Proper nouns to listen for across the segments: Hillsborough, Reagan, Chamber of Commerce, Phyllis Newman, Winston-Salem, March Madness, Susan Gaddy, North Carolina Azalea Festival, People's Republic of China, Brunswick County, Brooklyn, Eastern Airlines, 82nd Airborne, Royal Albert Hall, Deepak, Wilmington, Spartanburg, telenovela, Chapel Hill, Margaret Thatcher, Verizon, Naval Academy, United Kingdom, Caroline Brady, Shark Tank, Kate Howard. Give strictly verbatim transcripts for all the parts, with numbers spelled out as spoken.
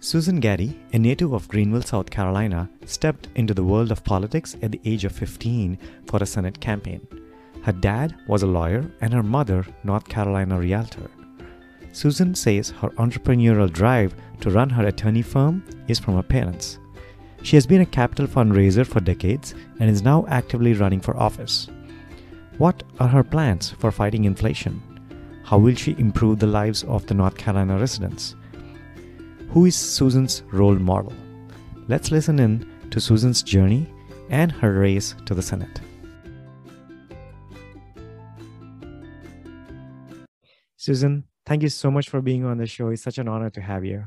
Susan Gaddy, a native of Greenville, South Carolina, stepped into the world of politics at the age of fifteen for a Senate campaign. Her dad was a lawyer and her mother, North Carolina realtor. Susan says her entrepreneurial drive to run her attorney firm is from her parents. She has been a capital fundraiser for decades and is now actively running for office. What are her plans for fighting inflation? How will she improve the lives of the North Carolina residents? Who is Susan's role model? Let's listen in to Susan's journey and her race to the Senate. Susan, thank you so much for being on the show. It's such an honor to have you.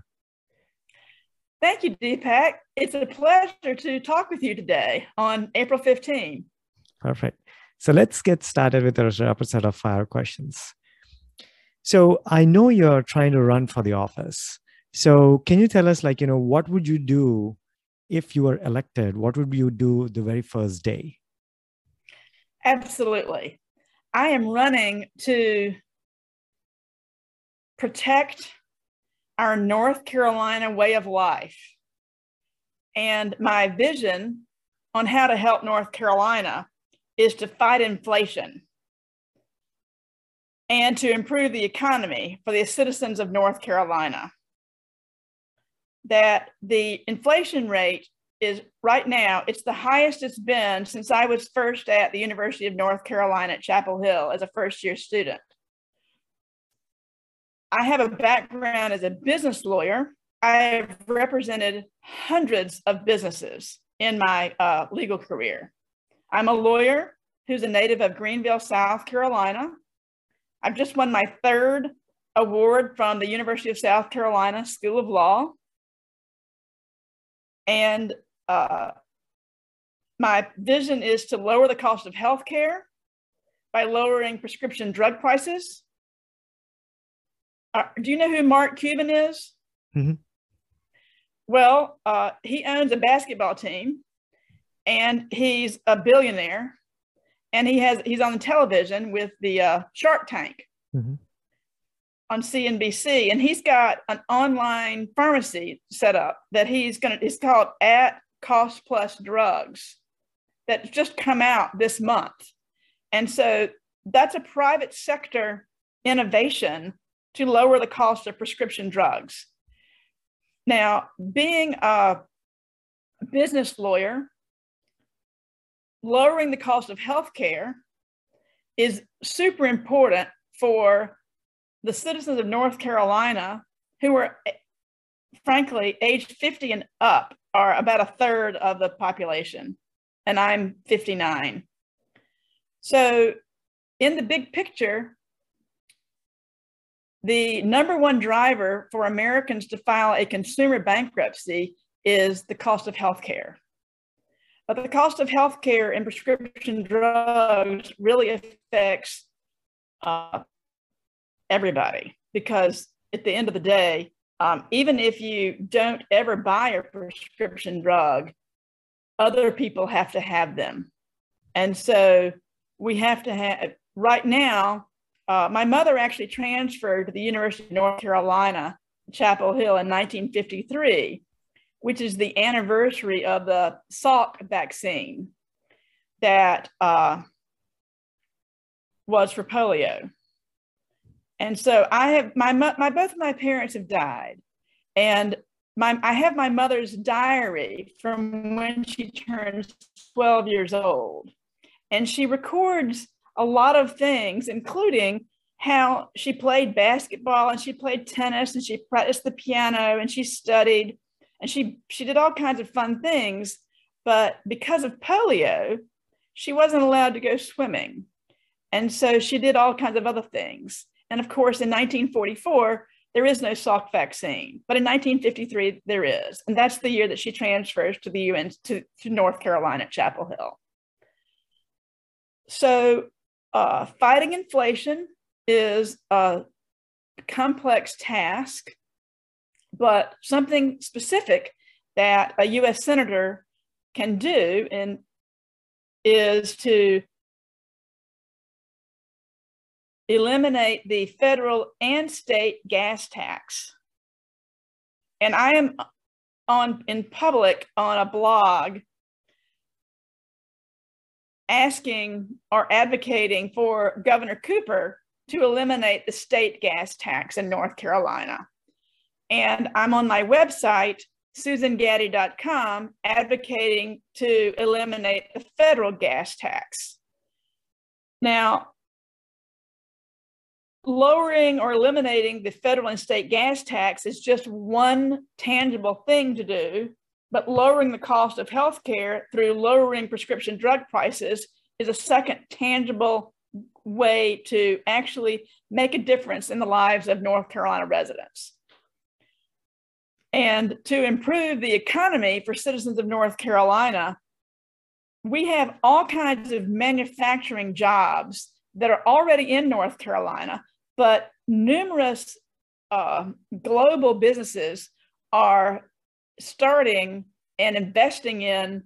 Thank you, Deepak. It's a pleasure to talk with you today on April fifteenth. Perfect. So let's get started with our rapid set of fire questions. So I know you're trying to run for the office. So can you tell us, like, you know, what would you do if you were elected? What would you do the very first day? Absolutely. I am running to protect our North Carolina way of life. And my vision on how to help North Carolina is to fight inflation and to improve the economy for the citizens of North Carolina. That the inflation rate is right now, it's the highest it's been since I was first at the University of North Carolina at Chapel Hill as a first year student. I have a background as a business lawyer. I've represented hundreds of businesses in my uh, legal career. I'm a lawyer who's a native of Greenville, South Carolina. I've just won my third award from the University of South Carolina School of Law. And uh, my vision is to lower the cost of healthcare by lowering prescription drug prices. Uh, do you know who Mark Cuban is? Mm-hmm. Well, uh, he owns a basketball team, and he's a billionaire, and he has he's on the television with the uh, Shark Tank mm-hmm. on C N B C, and he's got an online pharmacy set up that he's gonna. It's called At Cost Plus Drugs that's just come out this month, and so that's a private sector innovation to lower the cost of prescription drugs. Now, being a business lawyer, lowering the cost of healthcare is super important for the citizens of North Carolina who are, frankly, age fifty and up are about a third of the population, and I'm fifty-nine. So in the big picture, the number one driver for Americans to file a consumer bankruptcy is the cost of healthcare. But the cost of healthcare and prescription drugs really affects uh, everybody, because at the end of the day, um, even if you don't ever buy a prescription drug, other people have to have them. And so we have to have, right now, Uh, my mother actually transferred to the University of North Carolina, Chapel Hill, in nineteen fifty-three, which is the anniversary of the Salk vaccine that uh, was for polio. And so I have my, my both of my parents have died, and my I have my mother's diary from when she turned twelve years old, and she records a lot of things, including how she played basketball and she played tennis and she practiced the piano and she studied and she, she did all kinds of fun things. But because of polio, she wasn't allowed to go swimming. And so she did all kinds of other things. And of course, in nineteen forty-four, there is no Salk vaccine, but in nineteen fifty-three, there is. And that's the year that she transfers to the U N, to, to North Carolina, Chapel Hill. So, Uh, fighting inflation is a complex task, but something specific that a U S senator can do and is to eliminate the federal and state gas tax. and I am on in public on a blog asking or advocating for Governor Cooper to eliminate the state gas tax in North Carolina. And I'm on my website, susan gaddy dot com, advocating to eliminate the federal gas tax. Now, lowering or eliminating the federal and state gas tax is just one tangible thing to do, but lowering the cost of health care through lowering prescription drug prices is a second tangible way to actually make a difference in the lives of North Carolina residents. And to improve the economy for citizens of North Carolina, we have all kinds of manufacturing jobs that are already in North Carolina, but numerous uh, global businesses are starting and investing in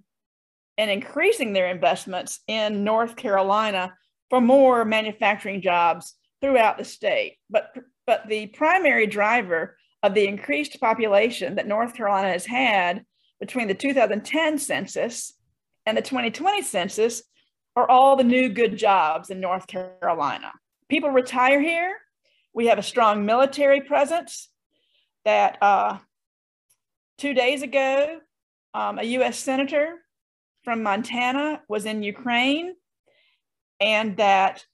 and increasing their investments in North Carolina for more manufacturing jobs throughout the state. But, but the primary driver of the increased population that North Carolina has had between the two thousand ten census and the twenty twenty census are all the new good jobs in North Carolina. People retire here. We have a strong military presence that uh, two days ago, um, a U S senator from Montana was in Ukraine, and that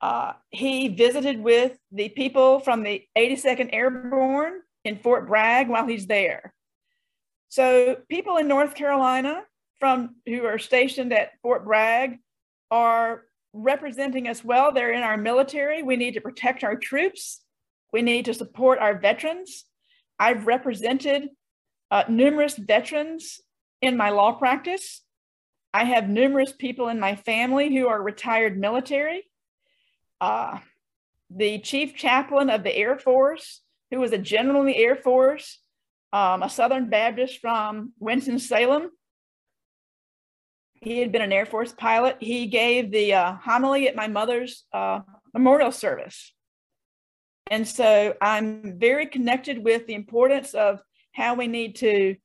uh, he visited with the people from the eighty-second Airborne in Fort Bragg while he's there. So people in North Carolina from who are stationed at Fort Bragg are representing us well. They're in our military. We need to protect our troops. We need to support our veterans. I've represented uh, numerous veterans in my law practice. I have numerous people in my family who are retired military. Uh, the chief chaplain of the Air Force, who was a general in the Air Force, um, a Southern Baptist from Winston-Salem. He had been an Air Force pilot. He gave the uh, homily at my mother's uh, memorial service. And so I'm very connected with the importance of how we need to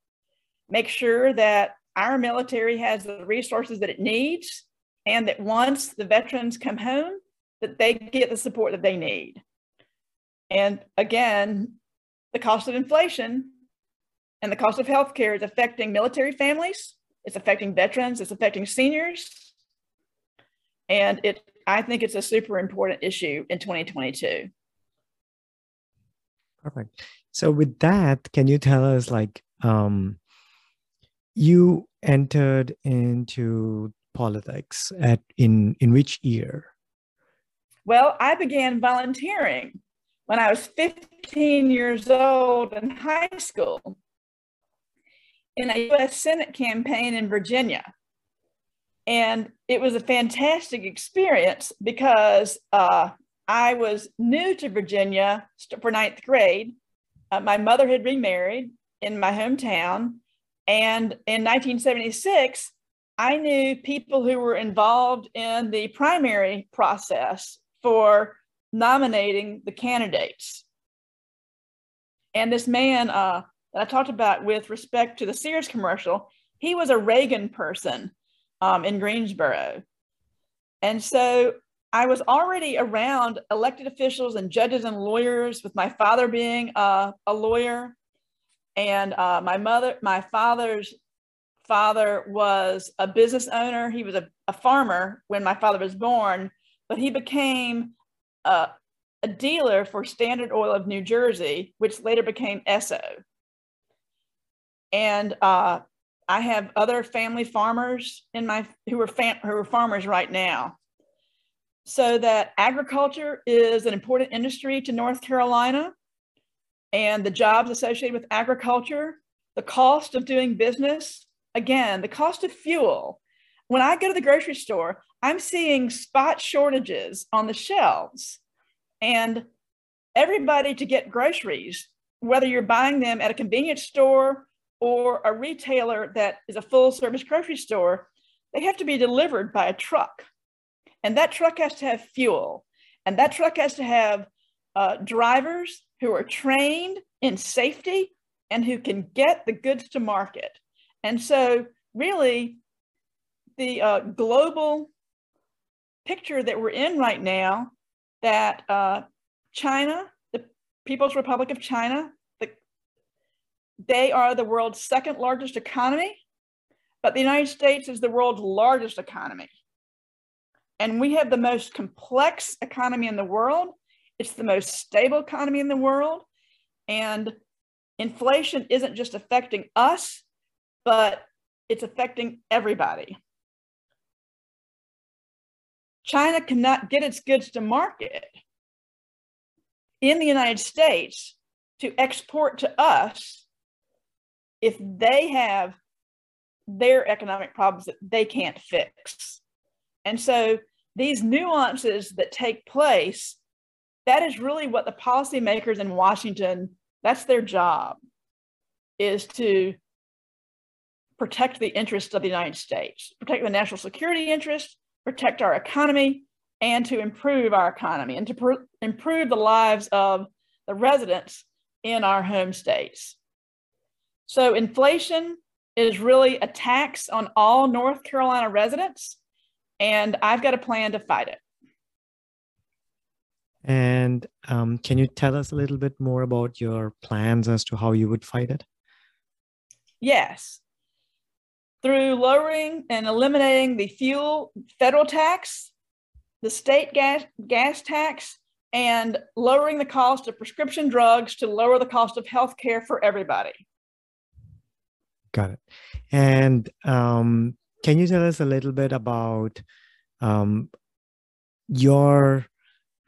make sure that our military has the resources that it needs, and that once the veterans come home, that they get the support that they need. And again, the cost of inflation and the cost of healthcare is affecting military families. It's affecting veterans, it's affecting seniors. And it, I think it's a super important issue in twenty twenty-two. Perfect. So with that, can you tell us, like, um, you entered into politics at in, in which year? Well, I began volunteering when I was fifteen years old in high school, in a U S Senate campaign in Virginia. And it was a fantastic experience because uh, I was new to Virginia for ninth grade. Uh, my mother had remarried in my hometown. And in nineteen seventy-six, I knew people who were involved in the primary process for nominating the candidates. And this man, uh, that I talked about with respect to the Sears commercial, he was a Reagan person um, in Greensboro. And so I was already around elected officials and judges and lawyers, with my father being uh, a lawyer. And uh, my mother, my father's father was a business owner. He was a, a farmer when my father was born, but he became a, a dealer for Standard Oil of New Jersey, which later became Esso. And uh, I have other family farmers in my who are fam who are farmers right now. So that agriculture is an important industry to North Carolina, and the jobs associated with agriculture, the cost of doing business, again, the cost of fuel. When I go to the grocery store, I'm seeing spot shortages on the shelves, and everybody to get groceries, whether you're buying them at a convenience store or a retailer that is a full-service grocery store, they have to be delivered by a truck. And that truck has to have fuel. And that truck has to have uh, drivers who are trained in safety and who can get the goods to market. And so really the uh, global picture that we're in right now, that uh, China, the People's Republic of China, the, they are the world's second largest economy, but the United States is the world's largest economy. And we have the most complex economy in the world. It's the most stable economy in the world. And inflation isn't just affecting us, but it's affecting everybody. China cannot get its goods to market in the United States to export to us if they have their economic problems that they can't fix. And so these nuances that take place, that is really what the policymakers in Washington, that's their job, is to protect the interests of the United States, protect the national security interests, protect our economy, and to improve our economy and to pr improve the lives of the residents in our home states. So inflation is really a tax on all North Carolina residents, and I've got a plan to fight it. And um, can you tell us a little bit more about your plans as to how you would fight it? Yes. Through lowering and eliminating the fuel federal tax, the state gas, gas tax, and lowering the cost of prescription drugs to lower the cost of health care for everybody. Got it. And um, can you tell us a little bit about um, your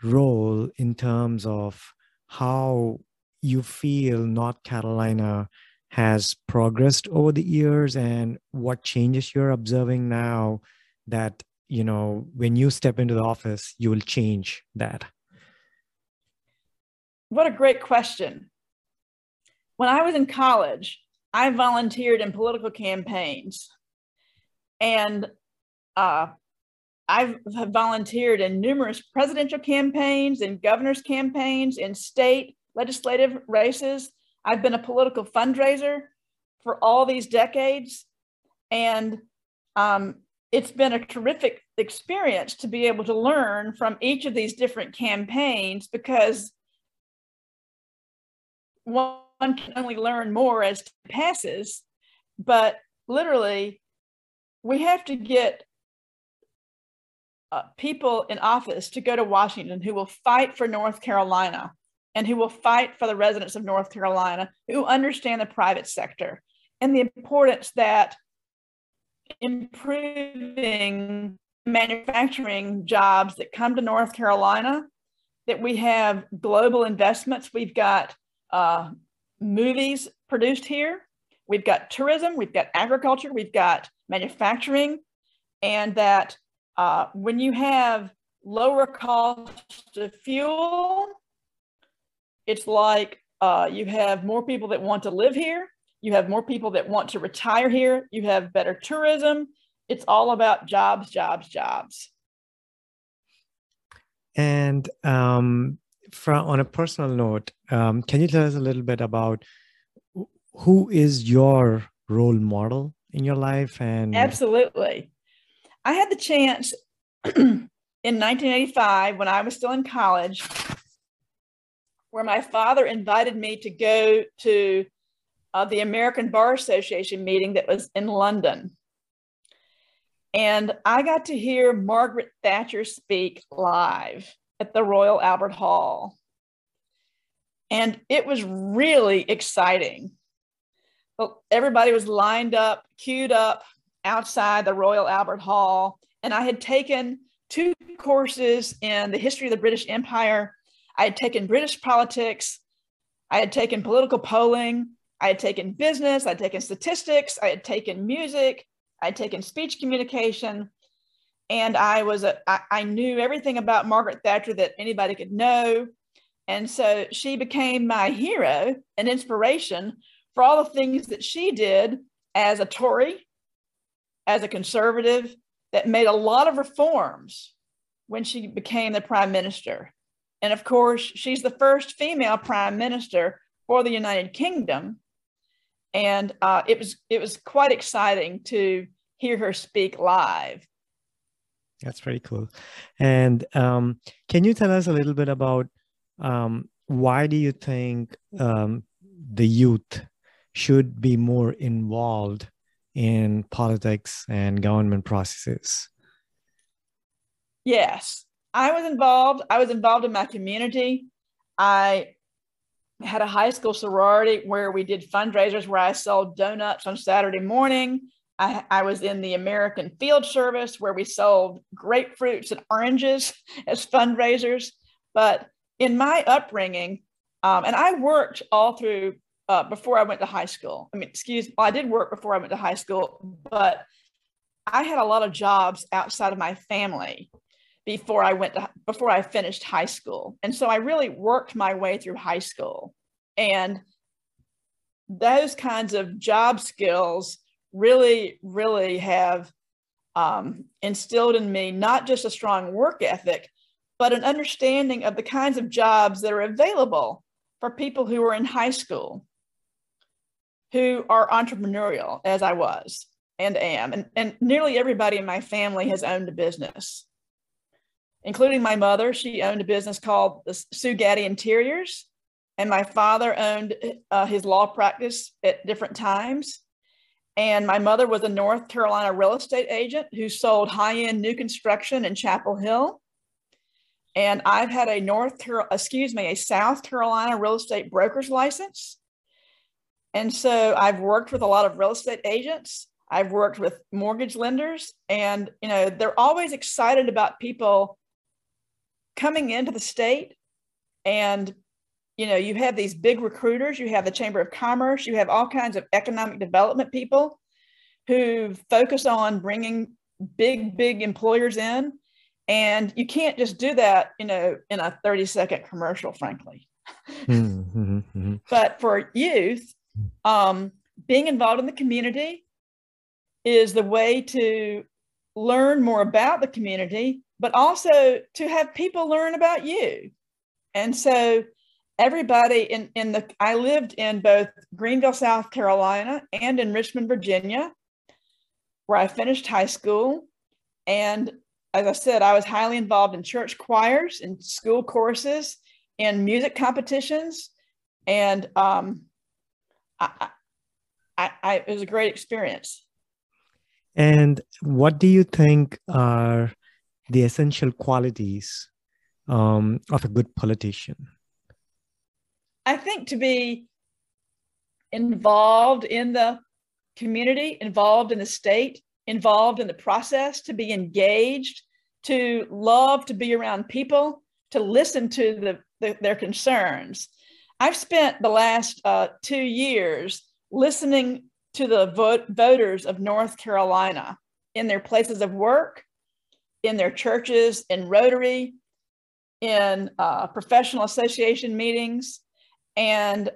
role in terms of how you feel North Carolina has progressed over the years and what changes you're observing now that, you know, when you step into the office, you will change that? What a great question. When I was in college, I volunteered in political campaigns, and uh, I have volunteered in numerous presidential campaigns, in governor's campaigns, in state legislative races. I've been a political fundraiser for all these decades, and um, it's been a terrific experience to be able to learn from each of these different campaigns, because one can only learn more as time passes, but literally we have to get Uh, people in office to go to Washington who will fight for North Carolina and who will fight for the residents of North Carolina, who understand the private sector and the importance that improving manufacturing jobs that come to North Carolina, that we have global investments. We've got uh, movies produced here. We've got tourism. We've got agriculture. We've got manufacturing. And that Uh, when you have lower cost of fuel, it's like uh, you have more people that want to live here. You have more people that want to retire here. You have better tourism. It's all about jobs, jobs, jobs. And um, from, on a personal note, um, can you tell us a little bit about who is your role model in your life? And absolutely. I had the chance in nineteen eighty-five, when I was still in college, where my father invited me to go to uh, the American Bar Association meeting that was in London. And I got to hear Margaret Thatcher speak live at the Royal Albert Hall. And it was really exciting. Everybody was lined up, queued up outside the Royal Albert Hall. And I had taken two courses in the history of the British Empire. I had taken British politics. I had taken political polling. I had taken business. I had taken statistics. I had taken music. I had taken speech communication. And I was a, I, I knew everything about Margaret Thatcher that anybody could know. And so she became my hero and inspiration for all the things that she did as a Tory, as a conservative, that made a lot of reforms when she became the prime minister. And of course, she's the first female prime minister for the United Kingdom, And uh, it was it was quite exciting to hear her speak live. That's pretty cool. And um, can you tell us a little bit about um, why do you think um, the youth should be more involved in politics and government processes? Yes, I was involved. I was involved in my community. I had a high school sorority where we did fundraisers where I sold donuts on Saturday morning. I, I was in the American Field Service where we sold grapefruits and oranges as fundraisers. But in my upbringing, um, and I worked all through uh, before I went to high school. I mean, excuse me, well, I did work before I went to high school, but I had a lot of jobs outside of my family before I went to, before I finished high school. And so I really worked my way through high school. And those kinds of job skills really, really have um, instilled in me, not just a strong work ethic, but an understanding of the kinds of jobs that are available for people who are in high school, who are entrepreneurial, as I was and am. And, and nearly everybody in my family has owned a business, including my mother. She owned a business called the Sugati Interiors, and my father owned uh, his law practice at different times. And my mother was a North Carolina real estate agent who sold high-end new construction in Chapel Hill. And I've had a North, excuse me, a South Carolina real estate broker's license. And so I've worked with a lot of real estate agents. I've worked with mortgage lenders, and, you know, they're always excited about people coming into the state. And, you know, you have these big recruiters, you have the Chamber of Commerce, you have all kinds of economic development people who focus on bringing big, big employers in. And you can't just do that, you know, in a thirty second commercial, frankly. Mm-hmm, mm-hmm. But for youth, um, being involved in the community is the way to learn more about the community, but also to have people learn about you. And so everybody in, in the, I lived in both Greenville, South Carolina, and in Richmond, Virginia, where I finished high school. And as I said, I was highly involved in church choirs, in school courses, in music competitions. And um, I, I, I, it was a great experience. And what do you think are the essential qualities um, of a good politician? I think to be involved in the community, involved in the state, involved in the process, to be engaged, to love to be around people, to listen to the, the, their concerns. I've spent the last uh, two years listening to the vote voters of North Carolina in their places of work, in their churches, in Rotary, in uh, professional association meetings. And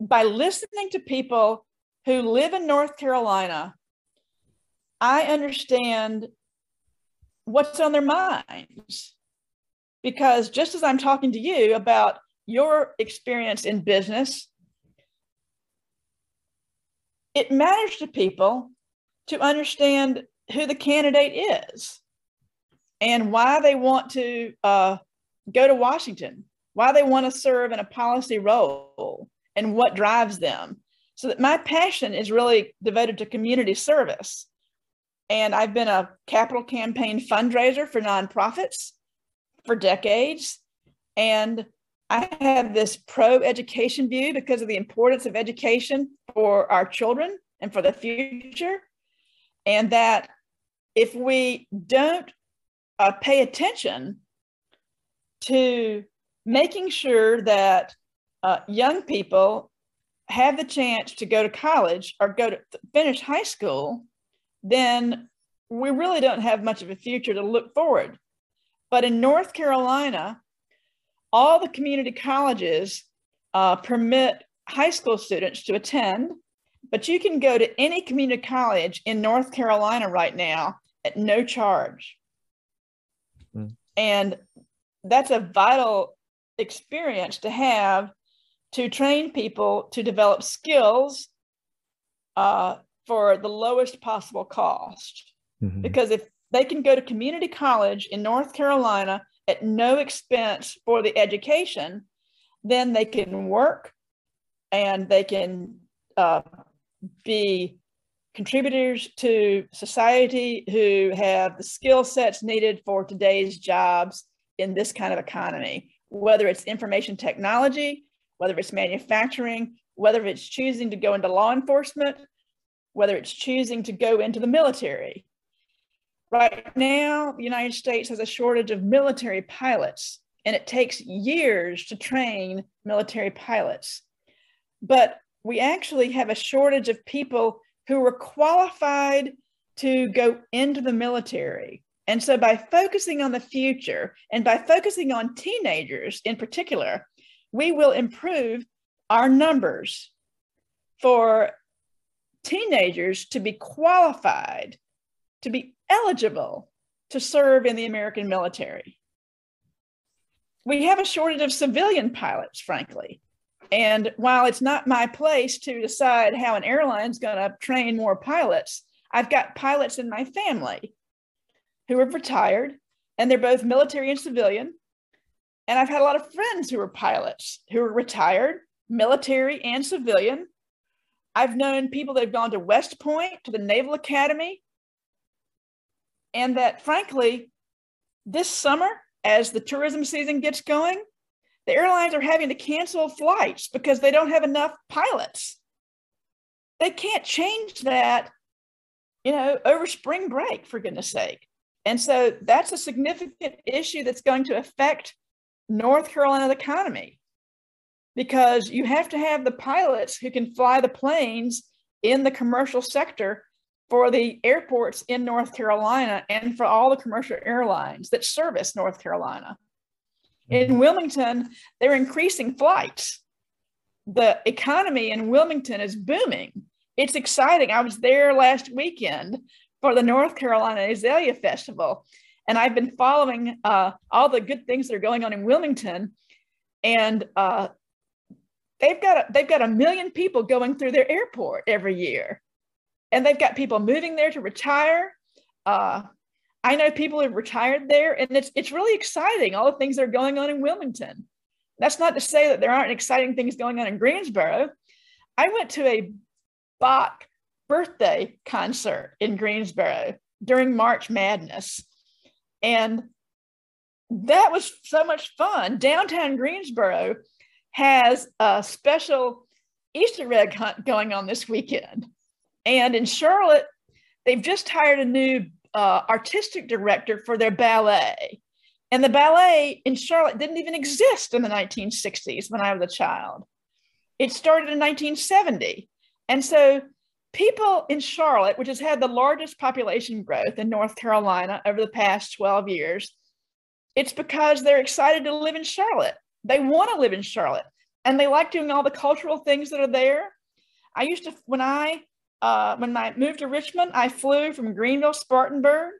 by listening to people who live in North Carolina, I understand what's on their minds. Because just as I'm talking to you about your experience in business, it matters to people to understand who the candidate is and why they want to uh, go to Washington, why they want to serve in a policy role, and what drives them. So that my passion is really devoted to community service. And I've been a capital campaign fundraiser for nonprofits for decades. And I have this pro-education view because of the importance of education for our children and for the future. And that if we don't uh, pay attention to making sure that uh, young people have the chance to go to college or go to finish high school, then we really don't have much of a future to look forward. But in North Carolina, all the community colleges uh, permit high school students to attend, but you can go to any community college in North Carolina right now at no charge. Mm. And that's a vital experience to have to train people to develop skills uh, for the lowest possible cost. Mm-hmm. Because if they can go to community college in North Carolina at no expense for the education, then they can work and they can uh, be contributors to society who have the skill sets needed for today's jobs in this kind of economy, whether it's information technology, whether it's manufacturing, whether it's choosing to go into law enforcement, whether it's choosing to go into the military. Right now, the United States has a shortage of military pilots, and it takes years to train military pilots. But we actually have a shortage of people who were qualified to go into the military. And so by focusing on the future and by focusing on teenagers in particular, we will improve our numbers for teenagers to be qualified, to be eligible to serve in the American military. We have a shortage of civilian pilots, frankly. And while it's not my place to decide how an airline's going to train more pilots, I've got pilots in my family who are retired, and they're both military and civilian. And I've had a lot of friends who are pilots, who are retired, military and civilian. I've known people that have gone to West Point, to the Naval Academy. And that, frankly, this summer, as the tourism season gets going, the airlines are having to cancel flights because they don't have enough pilots. They can't change that, you know, over spring break, for goodness sake. And so that's a significant issue that's going to affect North Carolina's economy, because you have to have the pilots who can fly the planes in the commercial sector for the airports in North Carolina and for all the commercial airlines that service North Carolina. In Wilmington, they're increasing flights. The economy in Wilmington is booming. It's exciting. I was there last weekend for the North Carolina Azalea Festival, and I've been following uh, all the good things that are going on in Wilmington. And uh, they've got a, they've got a million people going through their airport every year, and they've got people moving there to retire. Uh, I know people who've retired there, and it's it's really exciting, all the things that are going on in Wilmington. That's not to say that there aren't exciting things going on in Greensboro. I went to a Bach birthday concert in Greensboro during March Madness, and that was so much fun. Downtown Greensboro has a special Easter egg hunt going on this weekend. And in Charlotte, they've just hired a new Uh, artistic director for their ballet. And the ballet in Charlotte didn't even exist in the nineteen sixties when I was a child. It started in nineteen seventy. And so people in Charlotte, which has had the largest population growth in North Carolina over the past twelve years, it's because they're excited to live in Charlotte. They want to live in Charlotte, and they like doing all the cultural things that are there. I used to, when I Uh, when I moved to Richmond, I flew from Greenville, Spartanburg,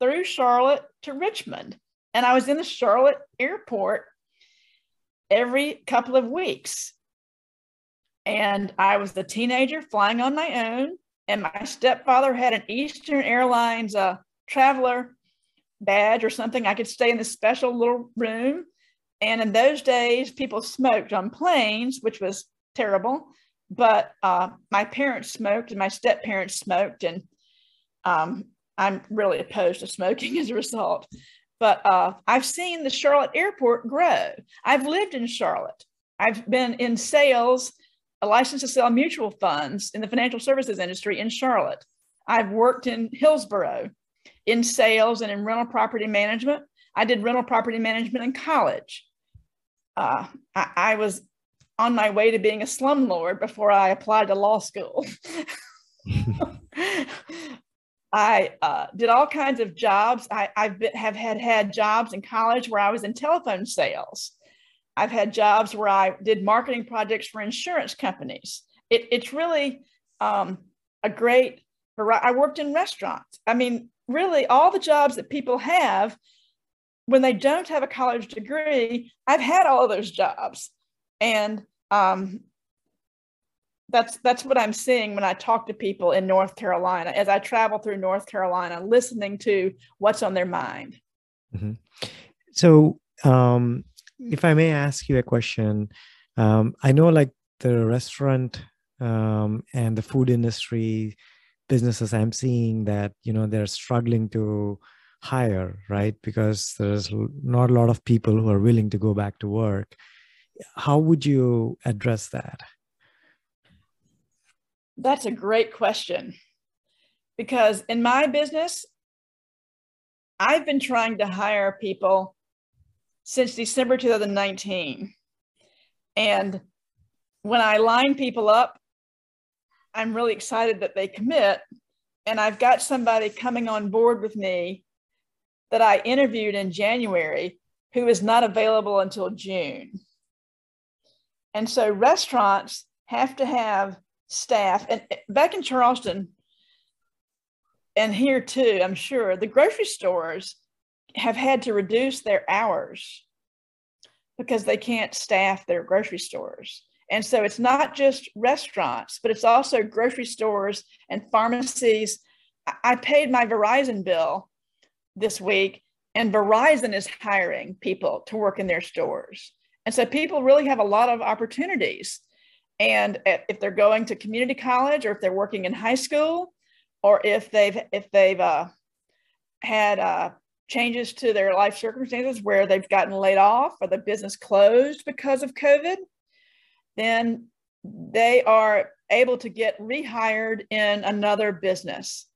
through Charlotte to Richmond. And I was in the Charlotte airport every couple of weeks. And I was a teenager flying on my own. And my stepfather had an Eastern Airlines uh, traveler badge or something. I could stay in this special little room. And in those days, people smoked on planes, which was terrible. But uh, my parents smoked, and my step-parents smoked, and um, I'm really opposed to smoking as a result. But uh, I've seen the Charlotte airport grow. I've lived in Charlotte. I've been in sales, a license to sell mutual funds in the financial services industry in Charlotte. I've worked in Hillsborough in sales and in rental property management. I did rental property management in college. Uh, I, I was... on my way to being a slumlord before I applied to law school. I uh, did all kinds of jobs. I I've been, have had, had jobs in college where I was in telephone sales. I've had jobs where I did marketing projects for insurance companies. It, it's really um, a great, I worked in restaurants. I mean, really all the jobs that people have when they don't have a college degree, I've had all of those jobs. And um, that's that's what I'm seeing when I talk to people in North Carolina, as I travel through North Carolina, listening to what's on their mind. Mm-hmm. So um, if I may ask you a question, um, I know like the restaurant um, and the food industry businesses, I'm seeing that, you know, they're struggling to hire, right? Because there's not a lot of people who are willing to go back to work. How would you address that? That's a great question, because in my business, I've been trying to hire people since December two thousand nineteen. And when I line people up, I'm really excited that they commit. And I've got somebody coming on board with me that I interviewed in January who is not available until June. And so restaurants have to have staff, and back in Charleston and here too, I'm sure the grocery stores have had to reduce their hours because they can't staff their grocery stores. And so it's not just restaurants, but it's also grocery stores and pharmacies. I paid my Verizon bill this week, and Verizon is hiring people to work in their stores. And so people really have a lot of opportunities. And if they're going to community college, or if they're working in high school, or if they've if they've uh, had uh, changes to their life circumstances where they've gotten laid off or the business closed because of COVID, then they are able to get rehired in another business.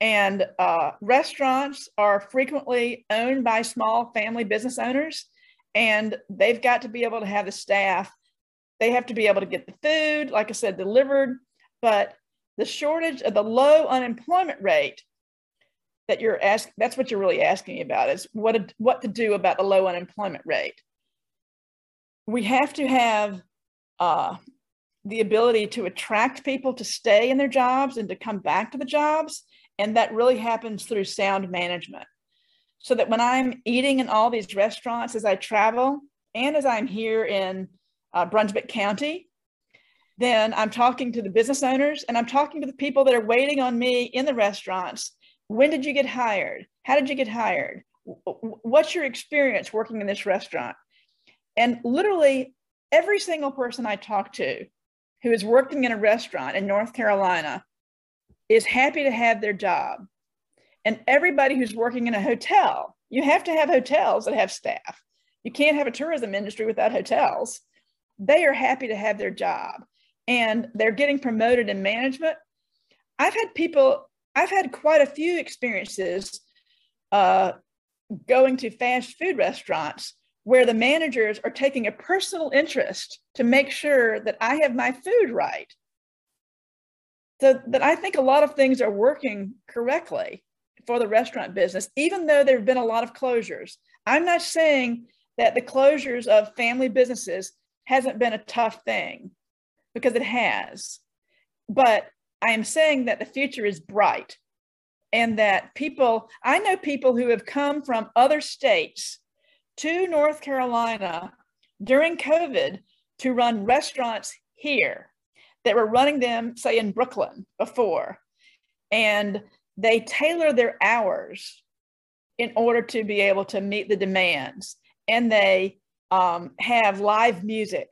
And uh, restaurants are frequently owned by small family business owners, and they've got to be able to have the staff. They have to be able to get the food, like I said, delivered. But the shortage of the low unemployment rate that you're asking, that's what you're really asking about, is what, what to do about the low unemployment rate. We have to have uh, the ability to attract people to stay in their jobs and to come back to the jobs. And that really happens through sound management. So that when I'm eating in all these restaurants as I travel, and as I'm here in Uh, Brunswick County, then I'm talking to the business owners, and I'm talking to the people that are waiting on me in the restaurants. When did you get hired? How did you get hired? What's your experience working in this restaurant? And literally every single person I talk to who is working in a restaurant in North Carolina is happy to have their job. And everybody who's working in a hotel, you have to have hotels that have staff. You can't have a tourism industry without hotels. They are happy to have their job, and they're getting promoted in management. I've had people, I've had quite a few experiences uh, going to fast food restaurants where the managers are taking a personal interest to make sure that I have my food right. So that I think a lot of things are working correctly for the restaurant business, even though there've been a lot of closures. I'm not saying that the closures of family businesses hasn't been a tough thing, because it has. But I am saying that the future is bright, and that people, I know people who have come from other states to North Carolina during COVID to run restaurants here that were running them, say, in Brooklyn before. And they tailor their hours in order to be able to meet the demands. And they Um, have live music,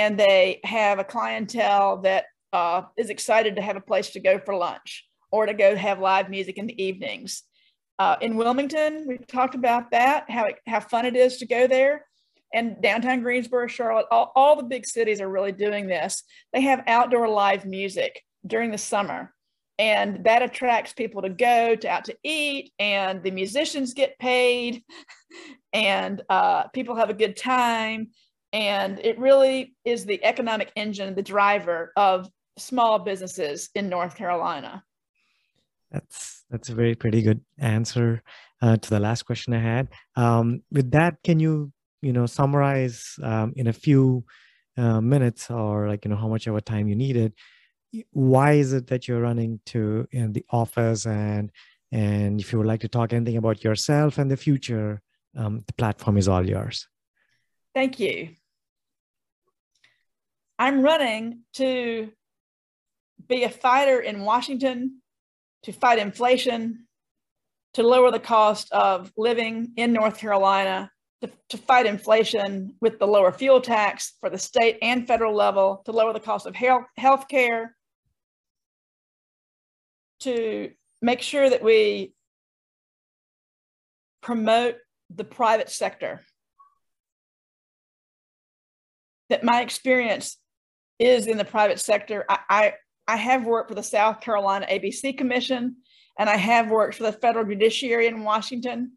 and they have a clientele that uh, is excited to have a place to go for lunch or to go have live music in the evenings. Uh, in Wilmington, we talked about that, how, it, how fun it is to go there. And downtown Greensboro, Charlotte, all, all the big cities are really doing this. They have outdoor live music during the summer, and that attracts people to go to out to eat, and the musicians get paid. And uh, people have a good time. And it really is the economic engine, the driver of small businesses in North Carolina. That's, that's a very pretty good answer uh, to the last question I had. Um, with that, can you, you know, summarize um, in a few uh, minutes, or like, you know, how much of a time you needed? Why is it that you're running to in the office? And, and if you would like to talk anything about yourself and the future, Um, the platform is all yours. Thank you. I'm running to be a fighter in Washington, to fight inflation, to lower the cost of living in North Carolina, to, to fight inflation with the lower fuel tax for the state and federal level, to lower the cost of health, health care, to make sure that we promote the private sector. That my experience is in the private sector. I, I, I have worked for the South Carolina A B C Commission, and I have worked for the federal judiciary in Washington.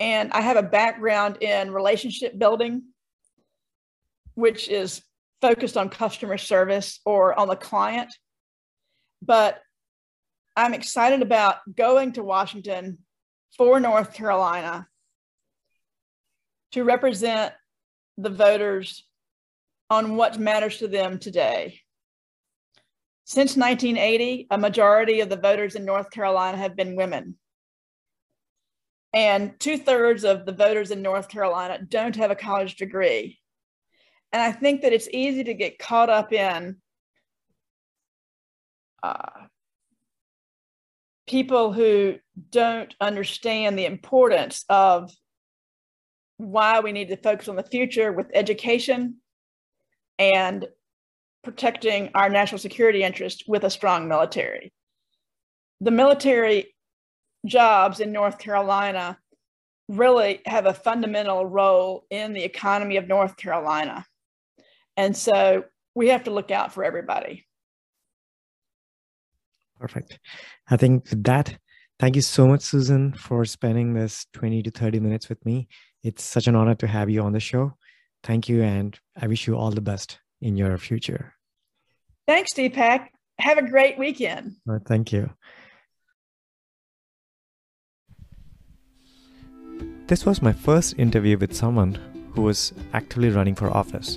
And I have a background in relationship building, which is focused on customer service or on the client. But I'm excited about going to Washington for North Carolina to represent the voters on what matters to them today. Since nineteen eighty, a majority of the voters in North Carolina have been women. And two-thirds of the voters in North Carolina don't have a college degree. And I think that it's easy to get caught up in uh, people who don't understand the importance of why we need to focus on the future with education and protecting our national security interests with a strong military. The military jobs in North Carolina really have a fundamental role in the economy of North Carolina. And so we have to look out for everybody. Perfect. I think with that, thank you so much, Susan, for spending this twenty to thirty minutes with me. It's such an honor to have you on the show. Thank you, and I wish you all the best in your future. Thanks, Deepak. Have a great weekend. Well, thank you. This was my first interview with someone who was actively running for office,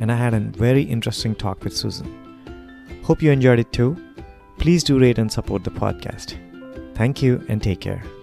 and I had a very interesting talk with Susan. Hope you enjoyed it too. Please do rate and support the podcast. Thank you and take care.